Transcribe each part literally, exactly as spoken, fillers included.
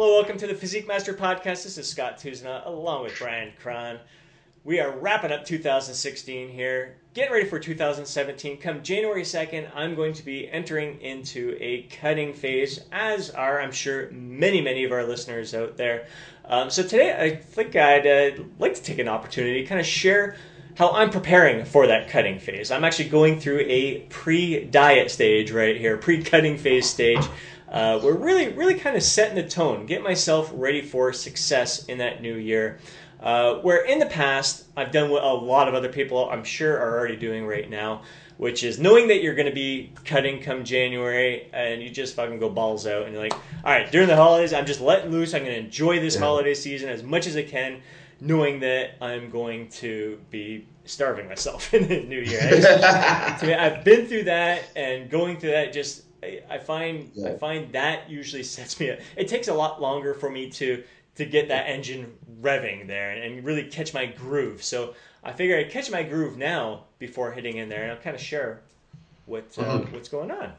Hello, welcome to the Physique Mastery Podcast. This is Scott Tuzna along with Brian Cron. We are wrapping up two thousand sixteen here, getting ready for two thousand seventeen. Come January second, I'm going to be entering into a cutting phase, as are, I'm sure, many, many of our listeners out there. Um, so today, I think I'd uh, like to take an opportunity to kind of share how I'm preparing for that cutting phase. I'm actually going through a pre-diet stage right here, pre-cutting phase stage. Uh, we're really, really kind of setting the tone, get myself ready for success in that new year. Uh, where in the past, I've done what a lot of other people I'm sure are already doing right now, which is knowing that you're going to be cutting come January, and you just fucking go balls out. And you're like, all right, during the holidays, I'm just letting loose. I'm going to enjoy this yeah. holiday season as much as I can, knowing that I'm going to be starving myself in the new year. Just, to me, I've been through that, and going through that just, I, I find yeah. I find that usually sets me up. It takes a lot longer for me to to get that engine revving there and, and really catch my groove. So I figure I'd catch my groove now before hitting in there, and I'll kind of share what uh, mm-hmm. what's going on.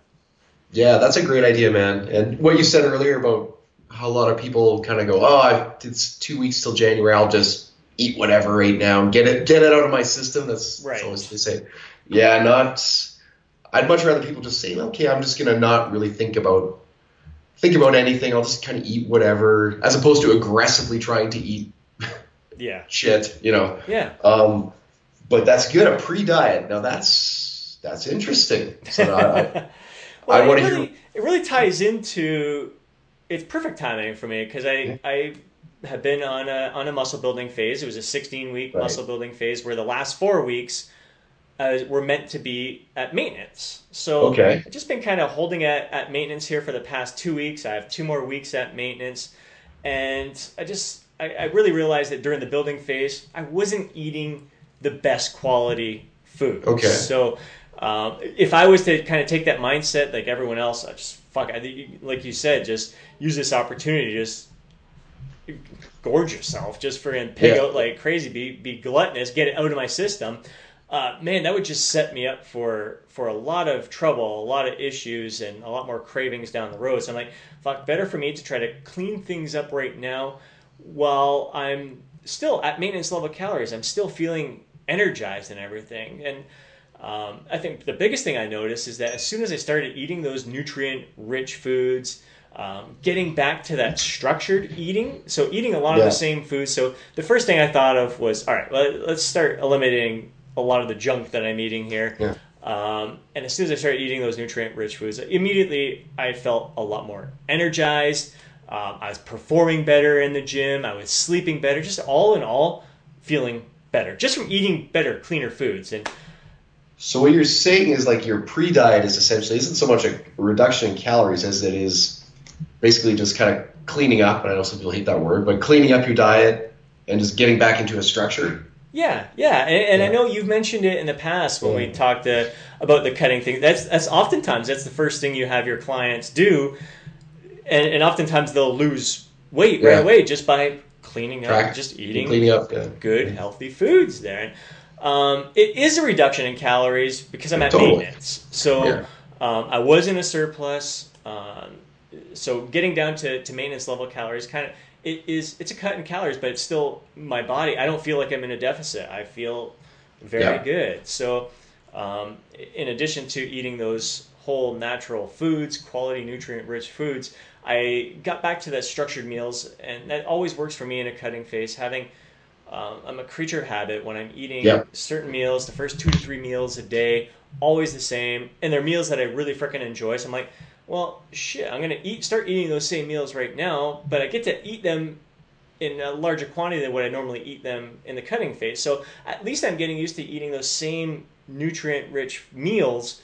Yeah, that's a great idea, man. And what you said earlier about how a lot of people kind of go, oh, I've, it's two weeks till January. I'll just eat whatever right now and get it get it out of my system. That's, right. that's always they say. Yeah, not. I'd much rather people just say, okay, I'm just gonna not really think about think about anything. I'll just kind of eat whatever, as opposed to aggressively trying to eat. Yeah. Shit, you know. Yeah. Um, but that's good. A pre-diet. Now that's that's interesting. So I, I, well, I want to really, hear. It really ties into. It's perfect timing for me because I yeah. I have been on a on a muscle building phase. It was a sixteen week right. muscle building phase where the last four weeks. Uh, were meant to be at maintenance. So okay. I've just been kind of holding at, at maintenance here for the past two weeks. I have two more weeks at maintenance. And I just, I, I really realized that during the building phase, I wasn't eating the best quality food. Okay. So um, if I was to kind of take that mindset like everyone else, I just, fuck, I, like you said, just use this opportunity to just gorge yourself, just friggin' pig yeah. out like crazy, be, be gluttonous, get it out of my system. Uh, man, that would just set me up for for a lot of trouble, a lot of issues, and a lot more cravings down the road. So I'm like, fuck, better for me to try to clean things up right now while I'm still at maintenance level calories. I'm still feeling energized and everything. And um, I think the biggest thing I noticed is that as soon as I started eating those nutrient-rich foods, um, getting back to that structured eating, so eating a lot yeah. of the same foods. So the first thing I thought of was, all right, well, let's start eliminating a lot of the junk that I'm eating here. Yeah. Um, and as soon as I started eating those nutrient-rich foods, immediately I felt a lot more energized. Um, I was performing better in the gym. I was sleeping better. Just all in all, feeling better. Just from eating better, cleaner foods. And so what you're saying is like your pre-diet is essentially isn't so much a reduction in calories as it is basically just kind of cleaning up. And I know some people hate that word, but cleaning up your diet and just getting back into a structure. Yeah, yeah, and, and yeah. I know you've mentioned it in the past when we talked to, about the cutting thing. That's that's oftentimes that's the first thing you have your clients do, and, and oftentimes they'll lose weight yeah. right away just by cleaning up, Track. just eating cleaning up, yeah. good, yeah. healthy foods there. Um, it is a reduction in calories because I'm at totally. maintenance, so yeah. um, I was in a surplus. Um, so getting down to, to maintenance level calories kind of. It is, it's a cut in calories, but it's still my body. I don't feel like I'm in a deficit. I feel very yeah. good. So um, in addition to eating those whole natural foods, quality nutrient-rich foods, I got back to that structured meals, and that always works for me in a cutting phase. Having, um, I'm a creature of habit. When I'm eating yeah. certain meals, the first two to three meals a day, always the same, and they're meals that I really freaking enjoy. So I'm like, well, shit, I'm going to eat, start eating those same meals right now, but I get to eat them in a larger quantity than what I normally eat them in the cutting phase. So at least I'm getting used to eating those same nutrient-rich meals.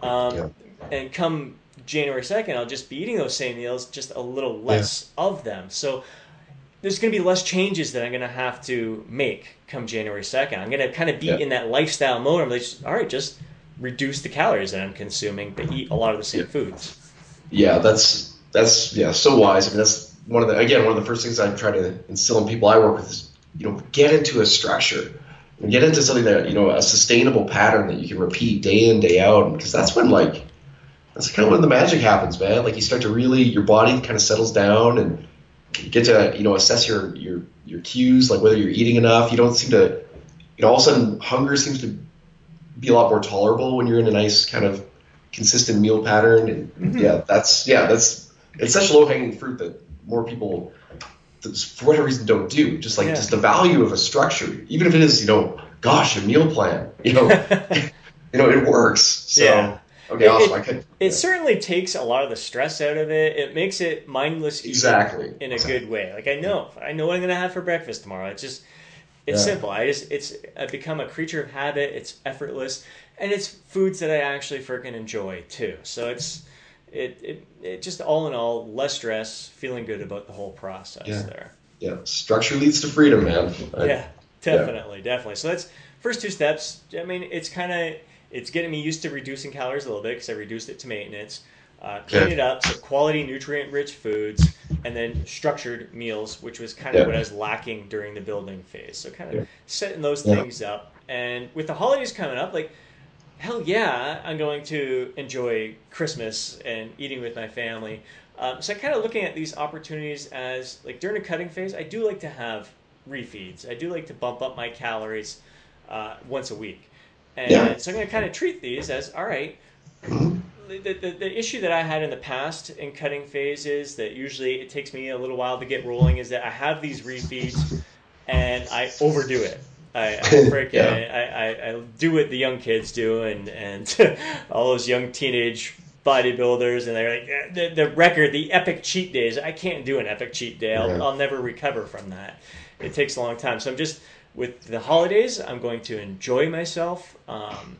Um, yeah. And come January second, I'll just be eating those same meals, just a little less yeah. of them. So there's going to be less changes that I'm going to have to make come January second. I'm going to kind of be yeah. in that lifestyle mode. I'm like, all right, just reduce the calories that I'm consuming, but eat a lot of the same yeah. foods. Yeah, that's that's yeah, so wise. I mean, that's one of the again one of the first things I try to instill in people I work with is you know get into a structure and get into something that you know a sustainable pattern that you can repeat day in day out because that's when like that's kind of when the magic happens, man. Like you start to really your body kind of settles down and get to, you know, assess your, your, your cues, like whether you're eating enough. You don't seem to, you know, all of a sudden hunger seems to be a lot more tolerable when you're in a nice kind of consistent meal pattern. And mm-hmm. yeah, that's, yeah, that's, it's such low hanging fruit that more people for whatever reason don't do. Just like, yeah. just the value of a structure, even if it is, you know, gosh, a meal plan, you know, you know, it works. So. Yeah. Okay, it, awesome. I could, it yeah. certainly takes a lot of the stress out of it. It makes it mindless eating exactly. in a exactly. good way. Like I know, I know what I'm going to have for breakfast tomorrow. It's just, it's yeah. simple. I just, it's, I've become a creature of habit. It's effortless, and it's foods that I actually freaking enjoy too. So it's, it, it, it just all in all, less stress, feeling good about the whole process yeah. there. Yeah, structure leads to freedom, man. I, yeah, definitely, yeah. definitely. So that's first two steps. I mean, it's kind of. It's getting me used to reducing calories a little bit because I reduced it to maintenance. Uh, clean yeah. it up, so quality, nutrient-rich foods, and then structured meals, which was kind of yeah. what I was lacking during the building phase. So kind of yeah. setting those yeah. things up. And with the holidays coming up, like, hell yeah, I'm going to enjoy Christmas and eating with my family. Um, so I'm kind of looking at these opportunities as, like, during the cutting phase, I do like to have refeeds. I do like to bump up my calories uh, once a week. And yeah. so I'm going to kind of treat these as, all right, the, the the issue that I had in the past in cutting phase is that usually it takes me a little while to get rolling is that I have these refeeds and I overdo it. I, I break yeah. it. I, I, I do what the young kids do and, and all those young teenage bodybuilders, and they're like, the, the record, the epic cheat days. I can't do an epic cheat day. I'll, yeah. I'll never recover from that. It takes a long time. So I'm just... With the holidays, I'm going to enjoy myself, um,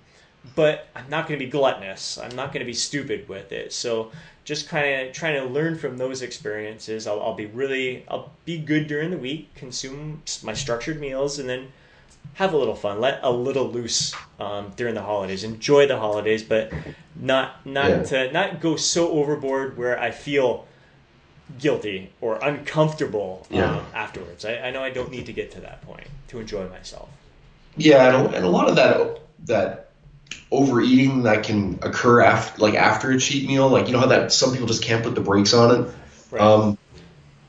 but I'm not going to be gluttonous. I'm not going to be stupid with it. So just kind of trying to learn from those experiences. I'll, I'll be really, I'll be good during the week, consume my structured meals, and then have a little fun. Let a little loose um, during the holidays. Enjoy the holidays, but not not yeah. to not go so overboard where I feel guilty or uncomfortable yeah. um, afterwards. I, I know I don't need to get to that point to enjoy myself. Yeah, and a, and a lot of that that overeating that can occur after, like after a cheat meal, like you know how that some people just can't put the brakes on it. Right. Um,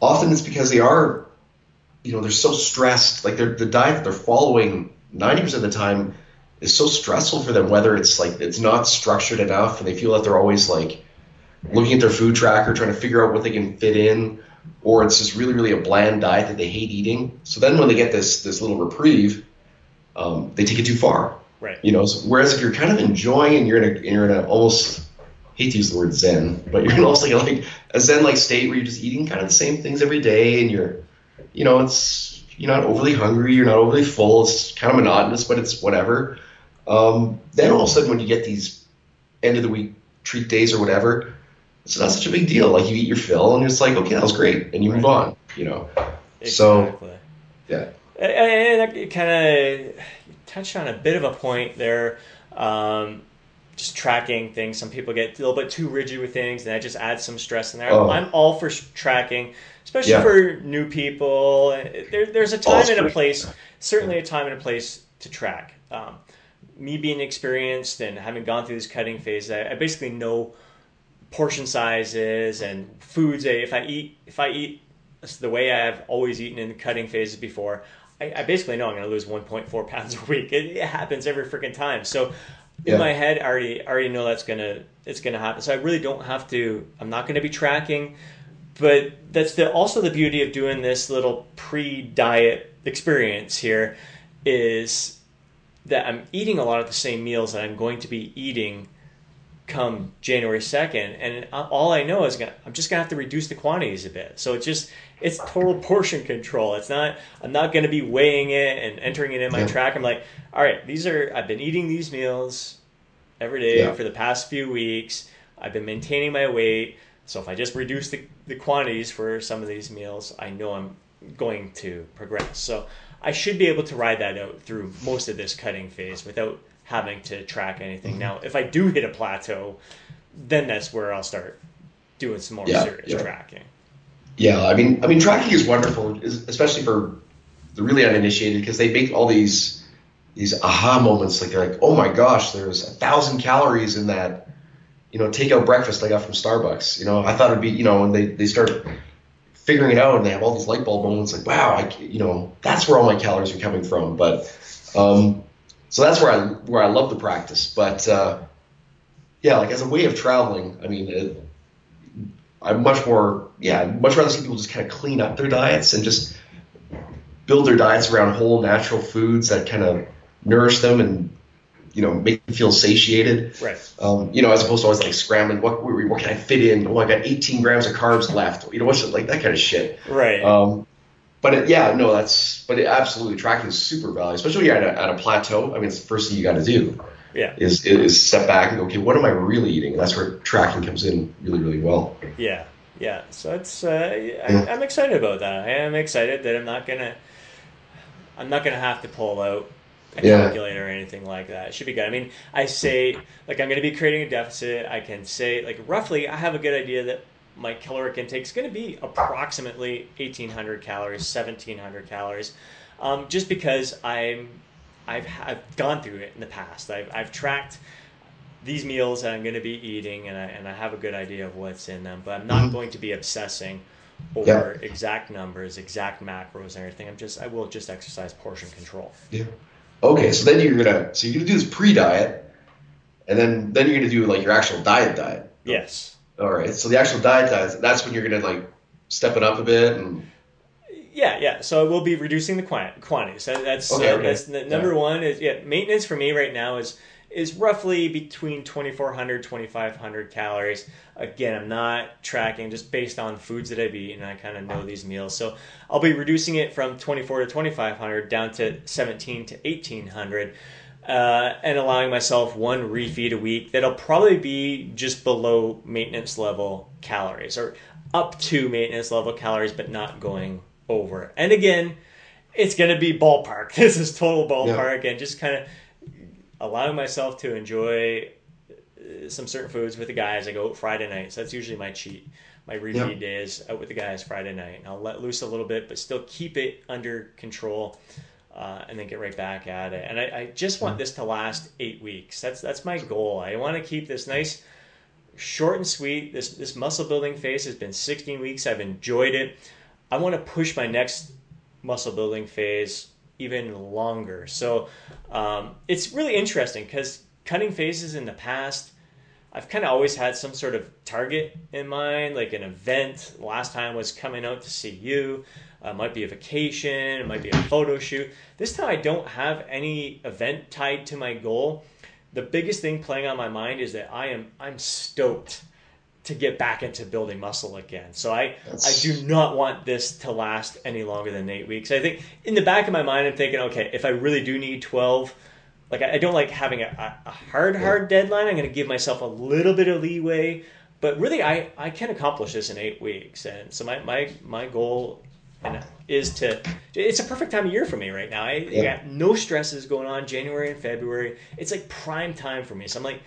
often it's because they are, you know, they're so stressed. Like the diet they're following ninety percent of the time is so stressful for them. Whether it's like it's not structured enough, and they feel that they're always like. Looking at their food tracker, trying to figure out what they can fit in, or it's just really, really a bland diet that they hate eating. So then when they get this this little reprieve, um, they take it too far. Right. You know. So whereas if you're kind of enjoying and you're in a you're in a almost hate to use the word zen, but you're in almost like a, like a zen like state where you're just eating kind of the same things every day, and you're, you know, it's you're not overly hungry, you're not overly full. It's kind of monotonous, but it's whatever. Um, then all of a sudden when you get these end of the week treat days or whatever. It's not such a big deal. Like you eat your fill and it's like, okay, that was great. And you right. move on, you know? Exactly. So, yeah. And that kind of touched on a bit of a point there. Um, just tracking things. Some people get a little bit too rigid with things and that just adds some stress in there. Oh. I'm all for tracking, especially yeah. for new people. There, there's a time oh, and a place, sure. certainly yeah. a time and a place to track. Um, me being experienced and having gone through this cutting phase, I, I basically know portion sizes and foods. If I eat, if I eat the way I've always eaten in the cutting phases before, I, I basically know I'm going to lose one point four pounds a week. It, it happens every freaking time. So in yeah. my head, I already, I already know that's going to, it's going to happen. So I really don't have to, I'm not going to be tracking, but that's the, also the beauty of doing this little pre-diet experience here is that I'm eating a lot of the same meals that I'm going to be eating come January second, and all I know is gonna, I'm just gonna have to reduce the quantities a bit. So it's just it's total portion control. It's not I'm not gonna be weighing it and entering it in my yeah. track. I'm like, all right, these are I've been eating these meals every day yeah. for the past few weeks. I've been maintaining my weight. So if I just reduce the, the quantities for some of these meals, I know I'm going to progress. So I should be able to ride that out through most of this cutting phase without having to track anything. Mm-hmm. Now, if I do hit a plateau, then that's where I'll start doing some more yeah, serious yeah. tracking. Yeah, I mean, I mean, tracking is wonderful, especially for the really uninitiated, because they make all these these aha moments. Like they're like, oh my gosh, there's a thousand calories in that, you know, takeout breakfast I got from Starbucks. You know, I thought it'd be, you know, and they they start figuring it out, and they have all these light bulb moments like, wow, I, you know, that's where all my calories are coming from. But um, so that's where I where I love the practice. But uh, yeah, like as a way of traveling, I mean, it, I'm much more yeah, I'd much rather see people just kind of clean up their diets and just build their diets around whole natural foods that kind of nourish them and, you know, make them feel satiated. Right. Um, you know, as opposed to always like scrambling, what what can I fit in? Oh, I got eighteen grams of carbs left. You know, what's it like, that kind of shit. Right. Um, but it, yeah, no, that's, but it absolutely, tracking is super valuable, especially when you're at a, at a plateau. I mean, it's the first thing you got to do. Yeah. Is is step back and go, okay, what am I really eating? And that's where tracking comes in really, really well. Yeah. Yeah. So it's, uh, I, I'm excited about that. I am excited that I'm not gonna, I'm not gonna have to pull out a yeah. calculator or anything like that. It should be good. I mean, I say, like, I'm going to be creating a deficit. I can say, like, roughly, I have a good idea that my caloric intake is going to be approximately eighteen hundred calories, seventeen hundred calories, um, just because I'm, I've, I've gone through it in the past. I've, I've tracked these meals that I'm going to be eating, and I, and I have a good idea of what's in them, but I'm not mm-hmm. going to be obsessing or yeah. exact numbers, exact macros and everything. I'm just, I will just exercise portion control. Yeah. Okay, so then you're gonna so you're gonna do this pre-diet, and then, then you're gonna do like your actual diet diet. Yes. All right. So the actual diet diet, that's when you're gonna like step it up a bit. And... Yeah, yeah. So I will be reducing the quant- quantities. That, that's okay, uh, okay. that's the, number yeah. one. Is yeah maintenance for me right now is is roughly between twenty-four hundred, twenty-five hundred calories. Again, I'm not tracking, just based on foods that I've eaten, and I kind of know these meals. So I'll be reducing it from twenty-four to twenty-five hundred down to seventeen to eighteen hundred uh, and allowing myself one refeed a week. That'll probably be just below maintenance level calories, or up to maintenance level calories, but not going over. And again, it's going to be ballpark. This is total ballpark yeah. and just kind of allowing myself to enjoy some certain foods with the guys. I go out Friday nights. That's usually my cheat. My refeed yep. days out with the guys Friday night. And I'll let loose a little bit, but still keep it under control, uh, and then get right back at it. And I, I just want this to last eight weeks. That's that's my goal. I want to keep this nice, short and sweet. This this muscle building phase has been sixteen weeks. I've enjoyed it. I want to push my next muscle building phase even longer. So um, it's really interesting because cutting phases in the past, I've kind of always had some sort of target in mind, like an event. Last time was coming out to see you. Uh, might be a vacation. It might be a photo shoot. This time I don't have any event tied to my goal. The biggest thing playing on my mind is that I am I'm stoked to get back into building muscle again. So I, I do not want this to last any longer than eight weeks. I think in the back of my mind, I'm thinking, okay, if I really do need twelve, like I, I don't like having a, a hard, hard deadline. I'm going to give myself a little bit of leeway, but really I, I can accomplish this in eight weeks. And so my, my, my goal is to, it's a perfect time of year for me right now. I yeah. got no stresses going on January and February. It's like prime time for me. So I'm like,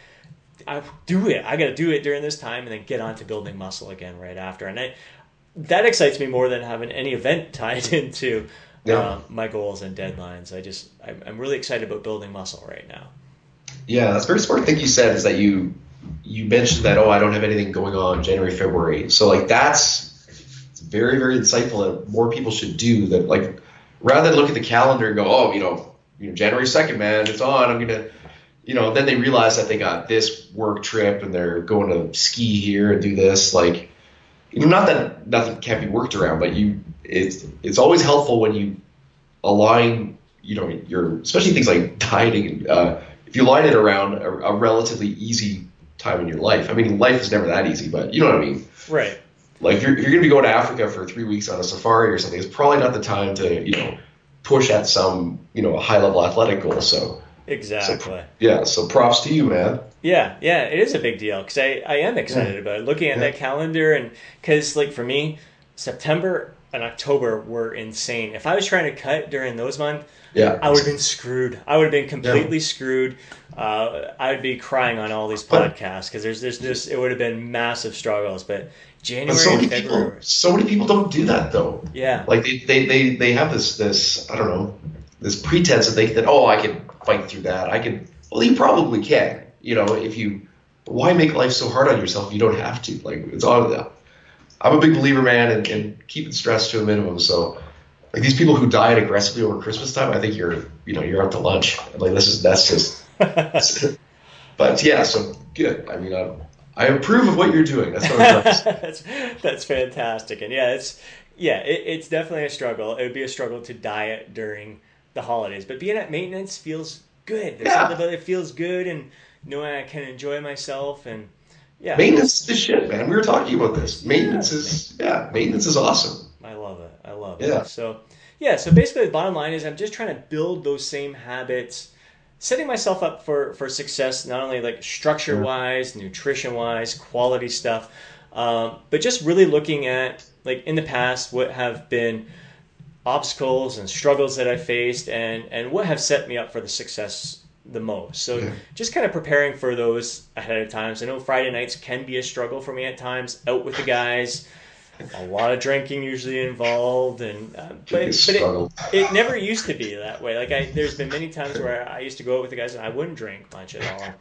I do it. I got to do it during this time and then get on to building muscle again right after. And I, that excites me more than having any event tied into yeah. uh, my goals and deadlines. I just, I'm, I'm really excited about building muscle right now. Yeah. That's very smart thing you said, is that you, you mentioned that, oh, I don't have anything going on January, February. So like, that's it's very, very insightful, that more people should do that. Like, rather than look at the calendar and go, oh, you know, you know, January second, man, it's on, I'm going to, you know, then they realize that they got this work trip and they're going to ski here and do this. Like, you know, not that nothing can't be worked around, but you, it's, it's always helpful when you align, you know, your, especially things like dieting. Uh, if you align it around a, a relatively easy time in your life. I mean, life is never that easy, but you know what I mean? Right. Like if you're, you're going to be going to Africa for three weeks on a safari or something, it's probably not the time to, you know, push at some, you know, a high level athletic goal. So, exactly. So, yeah, so props to you, man. Yeah, yeah, it is a big deal because I, I am excited yeah. about it. Looking at yeah. that calendar, and because, like, for me, September and October were insane. If I was trying to cut during those months, yeah. I would have been screwed. I would have been completely yeah. screwed. Uh, I would be crying on all these podcasts because there's, there's just, it would have been massive struggles. But January so and February. People, so many people don't do that, though. Yeah. Like, they, they, they, they have this, this, I don't know, this pretense that they that, oh, I could fight through that. I can, well, you probably can, you know, if you, why make life so hard on yourself if you don't have to? Like, it's all, I'm a big believer, man, in, in keeping stress to a minimum. So, like, these people who diet aggressively over Christmas time, I think you're, you know, you're out to lunch. Like, this is that's just. But yeah, so good. I mean, I'm, I approve of what you're doing. That's what I'm that's that's fantastic, and yeah, it's yeah, it, it's definitely a struggle. It would be a struggle to diet during the holidays, but being at maintenance feels good. There's yeah. something that feels good, and knowing I can enjoy myself and. Yeah. Maintenance is the shit, man. We were talking about this. Maintenance yeah. is, yeah, maintenance is awesome. I love it. I love it. Yeah. So, yeah, so basically the bottom line is I'm just trying to build those same habits, setting myself up for, for success, not only like structure-wise, nutrition-wise, quality stuff, um, but just really looking at, like, in the past, what have been obstacles and struggles that I faced and, and what have set me up for the success the most. So yeah. just kind of preparing for those ahead of time. So I know Friday nights can be a struggle for me at times, out with the guys, a lot of drinking usually involved. And, uh, but, but it, it never used to be that way. Like I, there's been many times where I used to go out with the guys and I wouldn't drink much at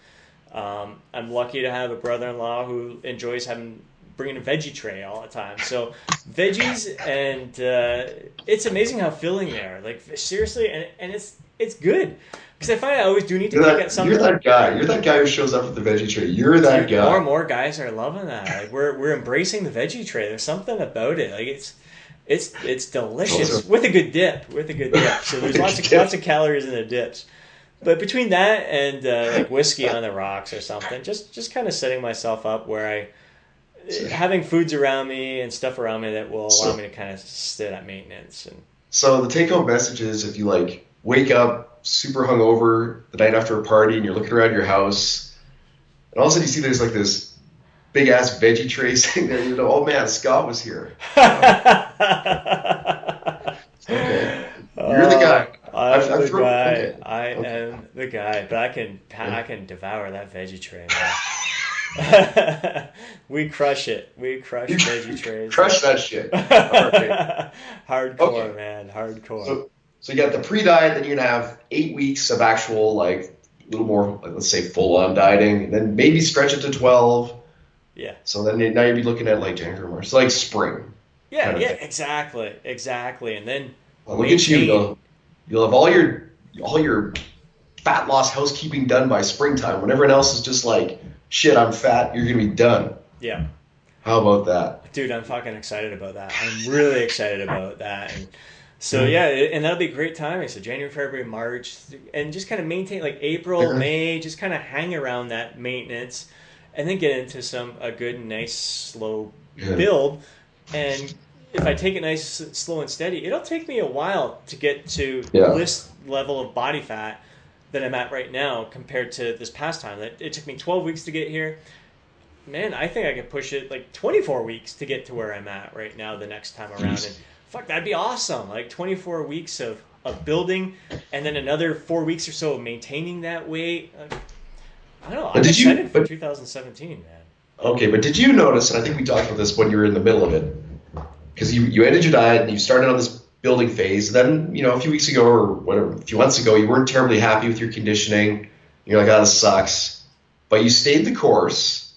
all. Um, I'm lucky to have a brother-in-law who enjoys having, bringing a veggie tray all the time. So veggies and, uh, it's amazing how filling they are, like seriously. And, and it's, it's good. Because I find I always do need to you're look that, at something. You're that guy. You're that guy who shows up with the veggie tray. You're that Dude, guy. More and more guys are loving that. Like we're we're embracing the veggie tray. There's something about it. Like it's it's it's delicious also, with a good dip. With a good dip. So there's lots of dip. lots of calories in the dips. But between that and uh, like whiskey on the rocks or something, just just kind of setting myself up where I so, having foods around me and stuff around me that will allow so, me to kind of sit at maintenance. And so the take-home message is if you like wake up super hungover the night after a party and you're looking around your house and all of a sudden you see there's like this big ass veggie tray sitting there, you know, oh man, Scott was here. You know? Okay. You're uh, the guy. I'm, I'm the thrown, guy. Okay. I okay. am the guy, but I can yeah. I can devour that veggie tray. we crush it. We crush you veggie trays. Crush man. that shit. Right. Hardcore, okay. man. Hardcore. So, So you got the pre-diet, then you're going to have eight weeks of actual, like, a little more, like, let's say, full-on dieting. And then maybe stretch it to twelve. Yeah. So then now you'd be looking at, like, January, March. It's like spring. Yeah, yeah, thing. exactly, exactly. And then well, look at you, though. You'll have all your all your fat loss housekeeping done by springtime. When everyone else is just like, shit, I'm fat, you're going to be done. Yeah. How about that? Dude, I'm fucking excited about that. I'm really excited about that. And so yeah, and that'll be a great timing. So January, February, March, and just kind of maintain like April, yeah. May, just kind of hang around that maintenance, and then get into some a good, nice, slow yeah. build. And if I take it nice, slow, and steady, it'll take me a while to get to yeah. this level of body fat that I'm at right now compared to this past time. That it took me twelve weeks to get here. Man, I think I could push it like twenty-four weeks to get to where I'm at right now the next time around. Jeez. And fuck, that'd be awesome. Like twenty-four weeks of, of building and then another four weeks or so of maintaining that weight. Like, I don't know. I'm but did excited you, but, for twenty seventeen, man. Okay, but did you notice, and I think we talked about this when you were in the middle of it, because you, you ended your diet and you started on this building phase. Then, you know, a few weeks ago or whatever, a few months ago, you weren't terribly happy with your conditioning. You're like, oh, this sucks. But you stayed the course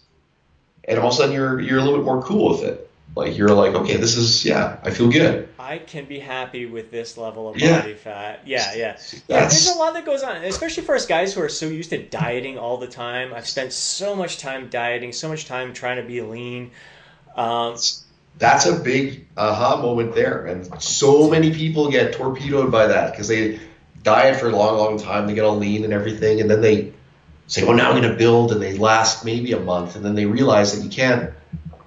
and all of a sudden you're you're a little bit more cool with it. Like, you're like, okay, this is, yeah, I feel good. I can be happy with this level of yeah. body fat. Yeah, yeah. yeah. There's a lot that goes on, especially for us guys who are so used to dieting all the time. I've spent so much time dieting, so much time trying to be lean. Um, That's a big aha moment there. And so many people get torpedoed by that because they diet for a long, long time. They get all lean and everything. And then they say, well, now I'm going to build. And they last maybe a month. And then they realize that you can't.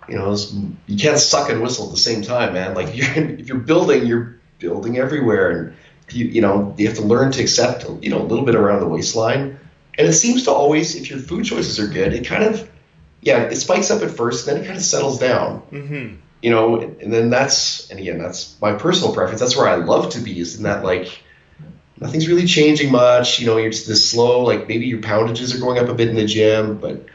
You know, you can't suck and whistle at the same time, man. Like, if you're, if you're building, you're building everywhere. And, you, you know, you have to learn to accept, you know, a little bit around the waistline. And it seems to always, if your food choices are good, it kind of, yeah, it spikes up at first, then it kind of settles down. Mm-hmm. You know, and then that's, and again, that's my personal preference. That's where I love to be, is in that, like, nothing's really changing much. You know, you're just this slow, like, maybe your poundages are going up a bit in the gym, but...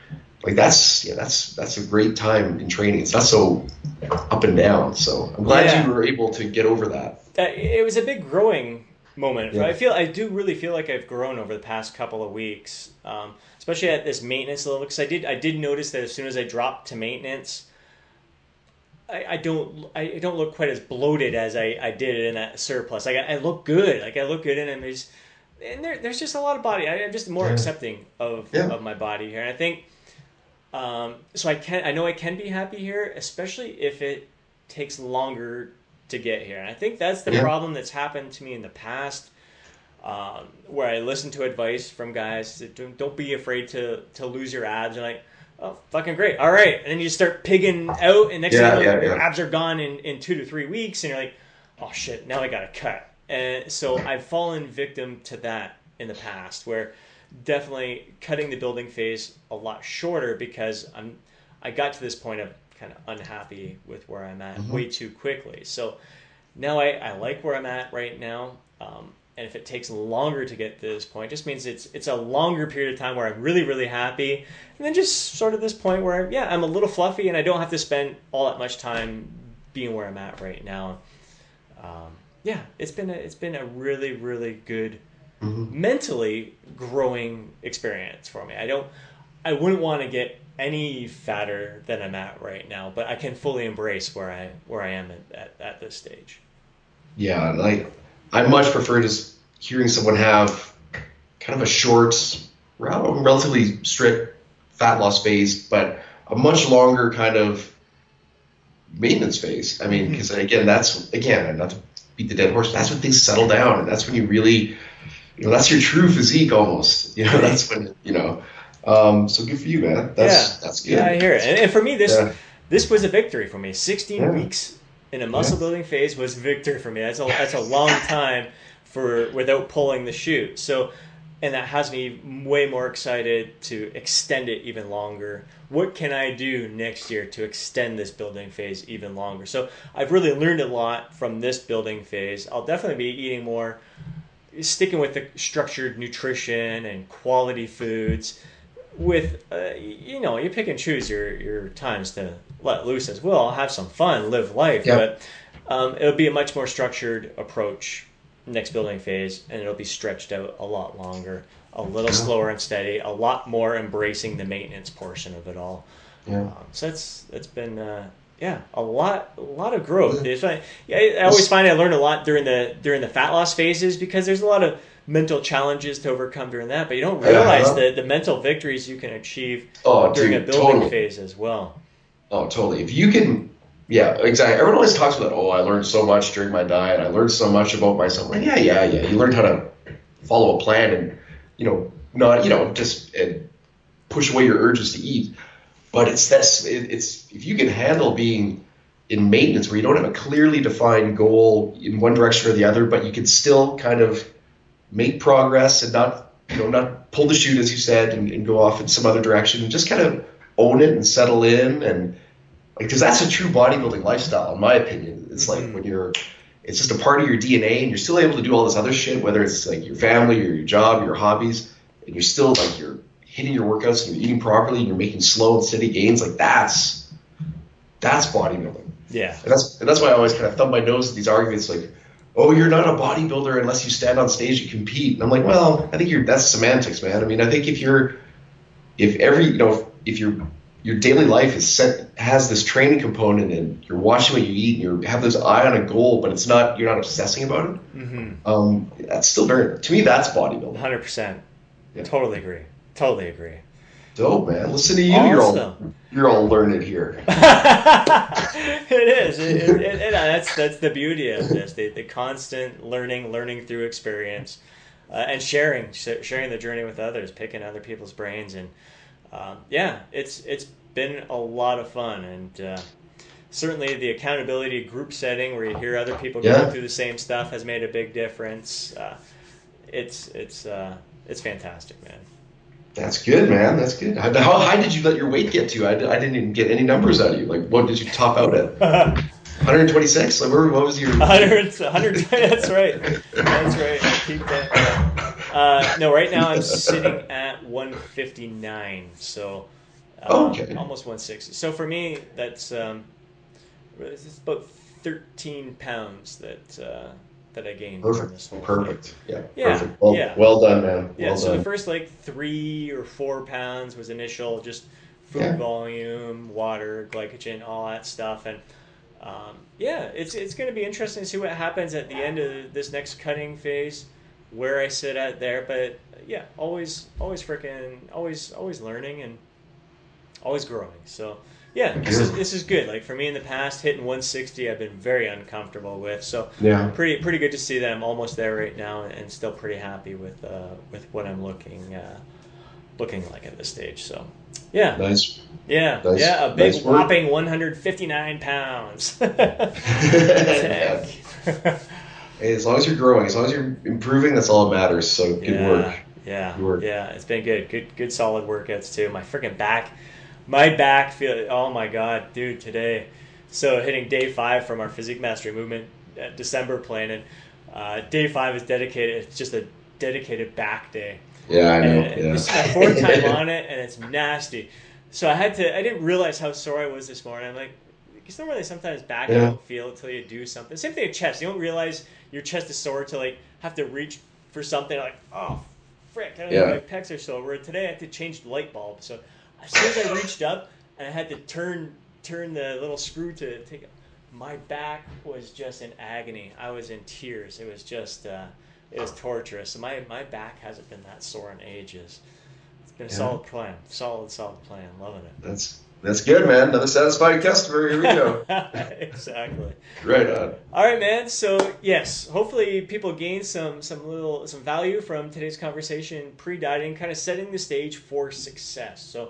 Like that's yeah, that's that's a great time in training. It's not so up and down. So I'm glad yeah. you were able to get over that. It was a big growing moment. Yeah. I feel I do really feel like I've grown over the past couple of weeks, um, especially at this maintenance level. Because I did I did notice that as soon as I dropped to maintenance, I, I don't I don't look quite as bloated as I, I did in that surplus. Like I, I look good. Like I look good in it. And there's and there there's just a lot of body. I, I'm just more yeah. accepting of yeah. of my body here. And I think um, so. I can I know I can be happy here, especially if it takes longer to get here. And I think that's the yeah. problem that's happened to me in the past, um, where I listened to advice from guys that don't, don't be afraid to to lose your abs, and like, oh, fucking great. All right. And then you start pigging out, and next yeah, thing you know, yeah, your yeah. abs are gone in, in two to three weeks. And you're like, oh shit, now I got to cut. And so I've fallen victim to that in the past, where definitely cutting the building phase a lot shorter because I'm, I got to this point of kind of unhappy with where I'm at mm-hmm. way too quickly. So now I, I like where I'm at right now. Um, and if it takes longer to get to this point, it just means it's it's a longer period of time where I'm really, really happy. And then just sort of this point where, yeah, I'm a little fluffy and I don't have to spend all that much time being where I'm at right now. Um, yeah, it's been a, it's been a really, really good mm-hmm. mentally growing experience for me. I don't, I wouldn't want to get any fatter than I'm at right now, but I can fully embrace where I where I am at, at, at this stage. Yeah, like I much prefer just hearing someone have kind of a short, relatively strict fat loss phase, but a much longer kind of maintenance phase. I mean, because again, that's, again, not to beat the dead horse, that's when things settle down. And that's when you really, you know, that's your true physique almost. You know, that's when, you know. Um, so good for you, man. That's, yeah. that's good. Yeah, I hear it. And, and for me, this yeah. this was a victory for me. sixteen yeah. weeks in a muscle building phase was victory for me. That's a that's a long time for without pulling the chute. So, and that has me way more excited to extend it even longer. What can I do next year to extend this building phase even longer? So I've really learned a lot from this building phase. I'll definitely be eating more, sticking with the structured nutrition and quality foods. With uh, you know, you pick and choose your your times to let loose as well, have some fun, live life, yep. but um, it'll be a much more structured approach next building phase, and it'll be stretched out a lot longer, a little slower and steady, a lot more embracing the maintenance portion of it all. Yeah. Um, so that's that's been uh, yeah a lot a lot of growth. Yeah. I, I, I always find I learn a lot during the during the fat loss phases because there's a lot of mental challenges to overcome during that, but you don't realize uh-huh. the, the mental victories you can achieve oh, during dude, a building totally. phase as well. Oh, totally. If you can, yeah, exactly. Everyone always talks about, oh, I learned so much during my diet. I learned so much about myself. Like, yeah, yeah, yeah. You learned how to follow a plan and, you know, not, you know, just and push away your urges to eat. But it's this, it, it's, if you can handle being in maintenance where you don't have a clearly defined goal in one direction or the other, but you can still kind of make progress and not, you know, not pull the chute, as you said, and, and go off in some other direction and just kind of own it and settle in. And because that's a true bodybuilding lifestyle, in my opinion. It's mm-hmm. like when you're, it's just a part of your D N A and you're still able to do all this other shit, whether it's like your family or your job, your hobbies, and you're still like, you're hitting your workouts and you're eating properly and you're making slow and steady gains. Like that's, that's bodybuilding. Yeah. And that's, and that's why I always kind of thumb my nose at these arguments. Like, oh, you're not a bodybuilder unless you stand on stage and compete. And I'm like, well, I think you're that's semantics, man. I mean, I think if you're, if every, you know, if your your daily life is set has this training component and you're watching what you eat and you have this eye on a goal, but it's not, you're not obsessing about it. Mm-hmm. Um, that's still very, to me, that's bodybuilding. one hundred percent. Yeah. Totally agree. Totally agree. Dope, man. Listen to you. Awesome. You're all, you're all learned here. It is. It, it, it, it, that's that's the beauty of this. The, the constant learning, learning through experience, uh, and sharing, sharing the journey with others, picking other people's brains, and um, yeah, it's it's been a lot of fun, and uh, certainly the accountability group setting where you hear other people yeah. going through the same stuff has made a big difference. Uh, it's it's uh, it's fantastic, man. That's good, man. That's good. How high did you let your weight get to? I, I didn't even get any numbers out of you. Like, what did you top out at? one hundred twenty-six? Like, where, what was your... one hundred, one hundred, that's right. That's right. I keep that. Uh, no, right now I'm sitting at one fifty-nine. So, um, oh, okay. Almost one sixty. So, for me, that's um, it's about thirteen pounds that... Uh, that I gained perfect. From this whole perfect. Thing. Yeah. Yeah. Perfect. Well, yeah. Well done, man. Well yeah. So done. The first like three or four pounds was initial, just food yeah. volume, water, glycogen, all that stuff. And um, yeah, it's it's going to be interesting to see what happens at the end of this next cutting phase, where I sit at there. But yeah, always always freaking always always learning and always growing. So yeah, this is this is good. Like for me in the past, hitting one sixty, I've been very uncomfortable with. So yeah, pretty pretty good to see that I'm almost there right now, and still pretty happy with uh, with what I'm looking uh, looking like at this stage. So. Yeah. Nice. Yeah. Nice. Yeah. A big nice whopping one hundred fifty-nine pounds. Hey, as long as you're growing, as long as you're improving, that's all that matters. So good yeah, work. Yeah. Good work. Yeah. It's been good. Good, good solid workouts too. My freaking back, my back feel, oh my God, dude, today. So hitting day five from our Physique Mastery Movement December plan. And uh, day five is dedicated. It's just a dedicated back day. Yeah, I know. And yeah. This is my fourth time on it, and it's nasty. So I had to. I didn't realize how sore I was this morning. I'm like, because normally sometimes back yeah. you don't feel it till you do something. Same thing with chest. You don't realize your chest is sore till like have to reach for something. Like, oh, frick! I don't yeah. know, my pecs are sore. Where today I had to change the light bulb. So as soon as I reached up and I had to turn turn the little screw to take, my back was just in agony. I was in tears. It was just. Uh, It was torturous. My my back hasn't been that sore in ages. It's been a yeah. solid plan. Solid, solid plan. Loving it. That's that's good, man. Another satisfied customer. Here we go. Exactly. Right on. All right, man. So yes, hopefully people gain some some little some value from today's conversation, pre-dieting, kind of setting the stage for success. So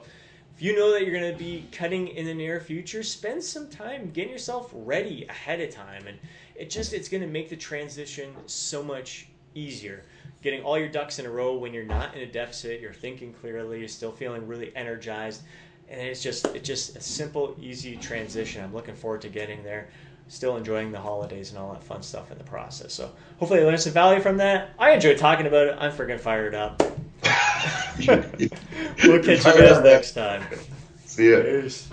if you know that you're going to be cutting in the near future, spend some time getting yourself ready ahead of time, and it just it's going to make the transition so much easier, getting all your ducks in a row when you're not in a deficit, you're thinking clearly, you're still feeling really energized, and it's just it's just a simple, easy transition. I'm looking forward to getting there, still enjoying the holidays and all that fun stuff in the process. So hopefully you learned some value from that. I enjoyed talking about it. I'm freaking fired up. We'll catch you guys next time. See ya. Cheers.